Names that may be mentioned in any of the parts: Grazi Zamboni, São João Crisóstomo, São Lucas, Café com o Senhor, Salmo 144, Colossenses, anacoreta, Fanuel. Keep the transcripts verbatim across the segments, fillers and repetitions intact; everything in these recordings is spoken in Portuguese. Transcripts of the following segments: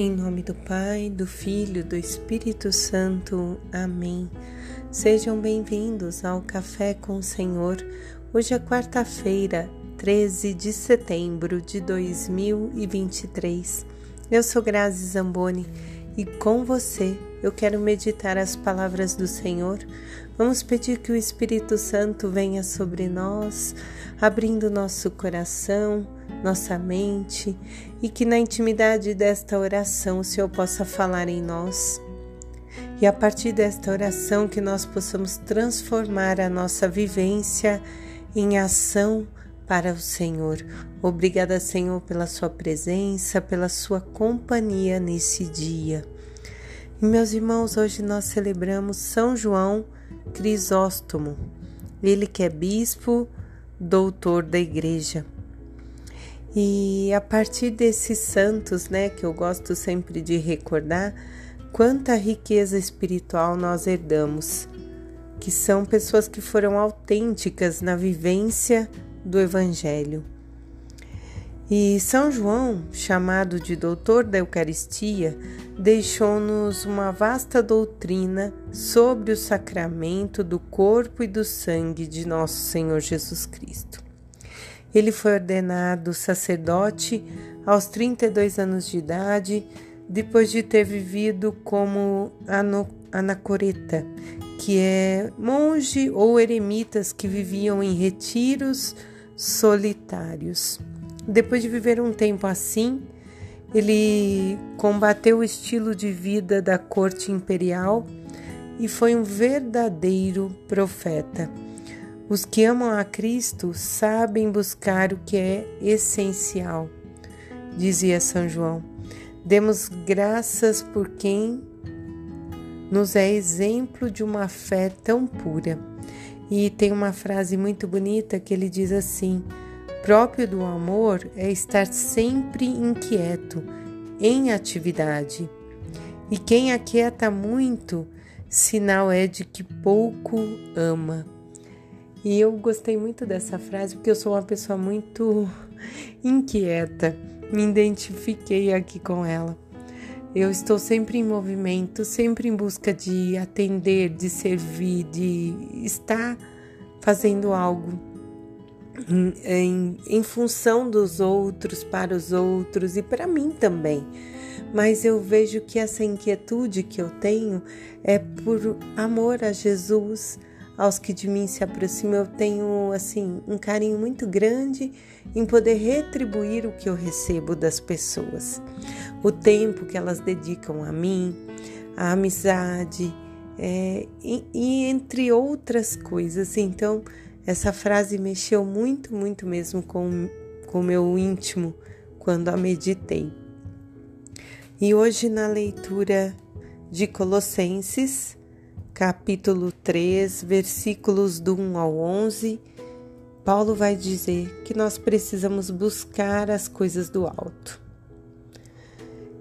Em nome do Pai, do Filho, do Espírito Santo. Amém. Sejam bem-vindos ao Café com o Senhor. Hoje é quarta-feira, treze de setembro de dois mil e vinte e três. Eu sou Grazi Zamboni e com você eu quero meditar as palavras do Senhor. Vamos pedir que o Espírito Santo venha sobre nós, abrindo nosso coração, nossa mente, e que na intimidade desta oração o Senhor possa falar em nós. E a partir desta oração que nós possamos transformar a nossa vivência em ação para o Senhor. Obrigada, Senhor, pela sua presença, pela sua companhia nesse dia. E, meus irmãos, hoje nós celebramos São João Crisóstomo, ele que é bispo, doutor da Igreja. E a partir desses santos, né, que eu gosto sempre de recordar, quanta riqueza espiritual nós herdamos, que são pessoas que foram autênticas na vivência do Evangelho. E São João, chamado de doutor da Eucaristia, deixou-nos uma vasta doutrina sobre o sacramento do corpo e do sangue de nosso Senhor Jesus Cristo. Ele foi ordenado sacerdote aos trinta e dois anos de idade, depois de ter vivido como anacoreta, que é monge ou eremitas que viviam em retiros solitários. Depois de viver um tempo assim, ele combateu o estilo de vida da corte imperial e foi um verdadeiro profeta. Os que amam a Cristo sabem buscar o que é essencial, dizia São João. Demos graças por quem nos é exemplo de uma fé tão pura. E tem uma frase muito bonita que ele diz assim: próprio do amor é estar sempre inquieto, em atividade. E quem aquieta muito, sinal é de que pouco ama. E eu gostei muito dessa frase porque eu sou uma pessoa muito inquieta. Me identifiquei aqui com ela. Eu estou sempre em movimento, sempre em busca de atender, de servir, de estar fazendo algo em, em, em função dos outros, para os outros e para mim também. Mas eu vejo que essa inquietude que eu tenho é por amor a Jesus, aos que de mim se aproximam. Eu tenho assim, um carinho muito grande em poder retribuir o que eu recebo das pessoas. O tempo que elas dedicam a mim, a amizade é, e, e entre outras coisas. Então, essa frase mexeu muito, muito mesmo com o meu íntimo quando a meditei. E hoje na leitura de Colossenses, capítulo três, versículos do um ao onze, Paulo vai dizer que nós precisamos buscar as coisas do alto.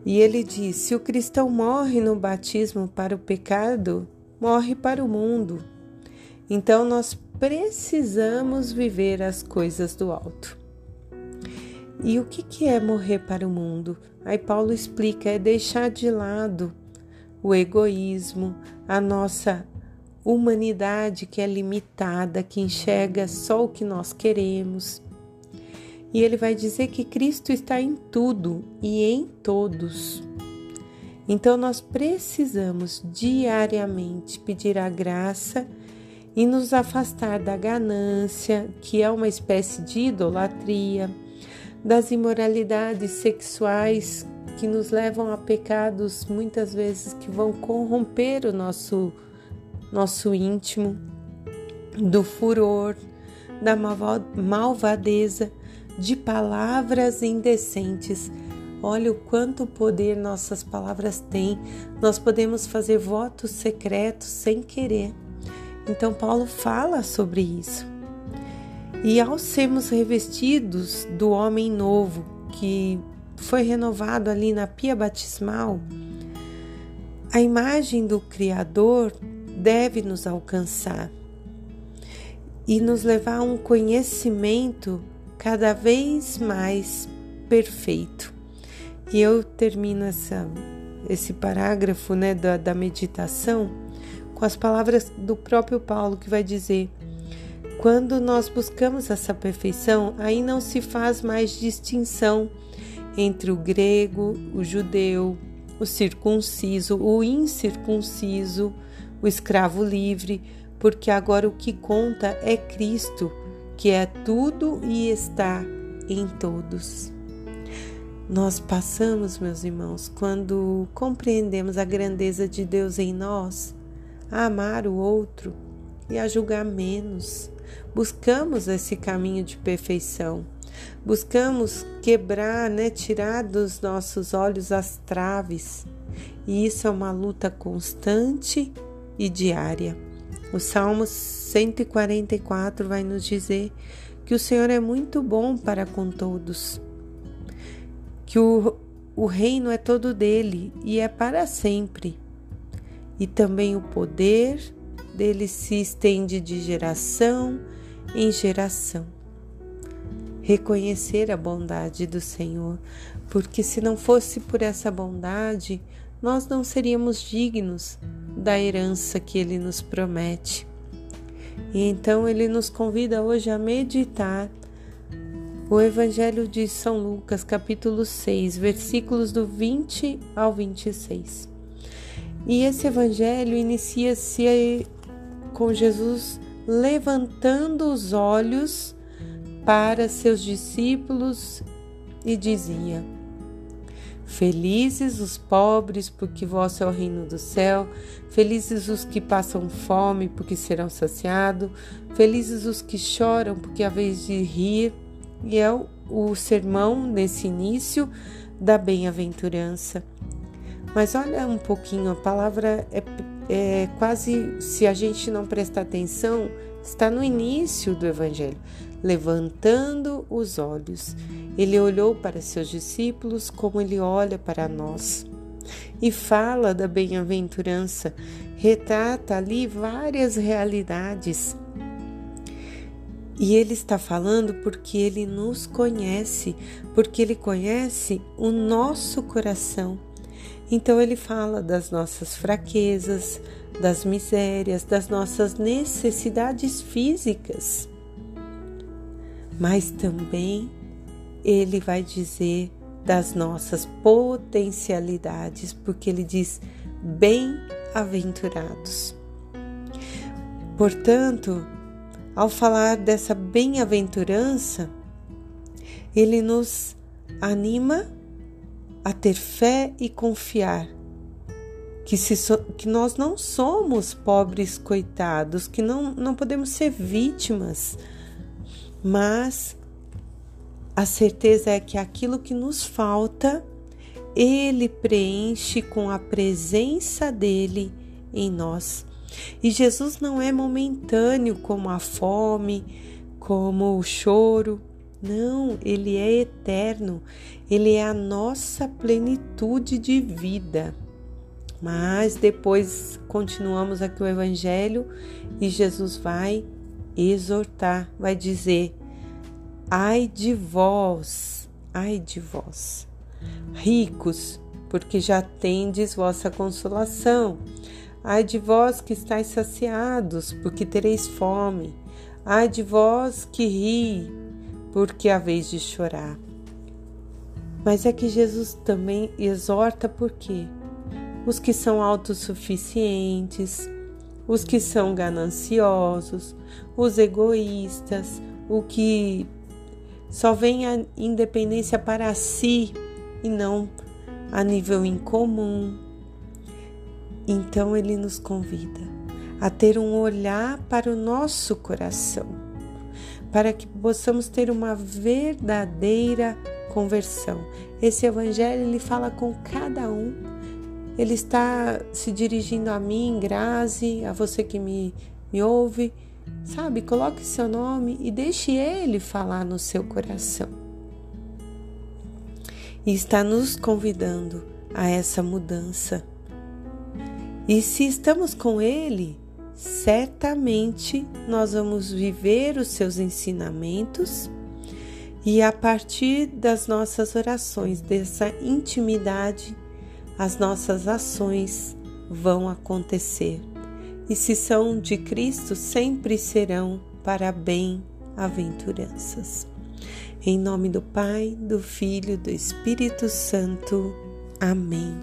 E ele diz: se o cristão morre no batismo para o pecado, morre para o mundo. Então nós precisamos viver as coisas do alto. E o que que é morrer para o mundo? Aí Paulo explica, é deixar de lado o egoísmo, a nossa humanidade que é limitada, que enxerga só o que nós queremos. E ele vai dizer que Cristo está em tudo e em todos. Então nós precisamos diariamente pedir a graça e nos afastar da ganância, que é uma espécie de idolatria, das imoralidades sexuais que nos levam a pecados muitas vezes que vão corromper o nosso, nosso íntimo, do furor, da malvadeza, de palavras indecentes. Olha o quanto poder nossas palavras têm. Nós podemos fazer votos secretos sem querer. Então Paulo fala sobre isso. E ao sermos revestidos do homem novo, que foi renovado ali na pia batismal, a imagem do Criador deve nos alcançar e nos levar a um conhecimento cada vez mais perfeito. E eu termino essa, esse parágrafo, né, da, da meditação com as palavras do próprio Paulo, que vai dizer: quando nós buscamos essa perfeição, aí não se faz mais distinção entre o grego, o judeu, o circunciso, o incircunciso, o escravo livre, porque agora o que conta é Cristo, que é tudo e está em todos. Nós passamos, meus irmãos, quando compreendemos a grandeza de Deus em nós, a amar o outro e a julgar menos. Buscamos esse caminho de perfeição. Buscamos quebrar, né, tirar dos nossos olhos as traves. E isso é uma luta constante e diária. O Salmo cento e quarenta e quatro vai nos dizer que o Senhor é muito bom para com todos, que o, o reino é todo dele e é para sempre. E também o poder dele se estende de geração em geração. Reconhecer a bondade do Senhor, porque se não fosse por essa bondade, nós não seríamos dignos da herança que Ele nos promete. E então Ele nos convida hoje a meditar o Evangelho de São Lucas, capítulo seis, versículos do vinte ao vinte e seis. E esse Evangelho inicia-se com Jesus levantando os olhos para seus discípulos e dizia: felizes os pobres, porque vosso é o reino do céu. Felizes os que passam fome, porque serão saciados. Felizes os que choram, porque há vez de rir. E é o, o sermão nesse início da bem-aventurança. Mas olha um pouquinho, a palavra é, é quase, se a gente não prestar atenção, está no início do Evangelho. Levantando os olhos, ele olhou para seus discípulos como ele olha para nós e fala da bem-aventurança, retrata ali várias realidades. E ele está falando porque ele nos conhece, porque ele conhece o nosso coração. Então ele fala das nossas fraquezas, das misérias, das nossas necessidades físicas. Mas também ele vai dizer das nossas potencialidades, porque ele diz bem-aventurados. Portanto, ao falar dessa bem-aventurança, ele nos anima a ter fé e confiar que, se so, que nós não somos pobres coitados, que não, não podemos ser vítimas. Mas a certeza é que aquilo que nos falta, Ele preenche com a presença dEle em nós. E Jesus não é momentâneo como a fome, como o choro. Não, Ele é eterno. Ele é a nossa plenitude de vida. Mas depois continuamos aqui o Evangelho e Jesus vai exortar, vai dizer: ai de vós, ai de vós, ricos, porque já tendes vossa consolação. Ai de vós que estáis saciados, porque tereis fome. Ai de vós que ri, porque há vez de chorar. Mas é que Jesus também exorta porque os que são autossuficientes, os que são gananciosos, os egoístas, o que só vem a independência para si e não a nível incomum. Então ele nos convida a ter um olhar para o nosso coração, para que possamos ter uma verdadeira conversão. Esse evangelho ele fala com cada um. Ele está se dirigindo a mim, Grazi, a você que me, me ouve. Sabe, coloque seu nome e deixe ele falar no seu coração. E está nos convidando a essa mudança. E se estamos com ele, certamente nós vamos viver os seus ensinamentos E a partir das nossas orações, dessa intimidade, as nossas ações vão acontecer. E se são de Cristo, sempre serão para bem-aventuranças. Em nome do Pai, do Filho e do Espírito Santo. Amém.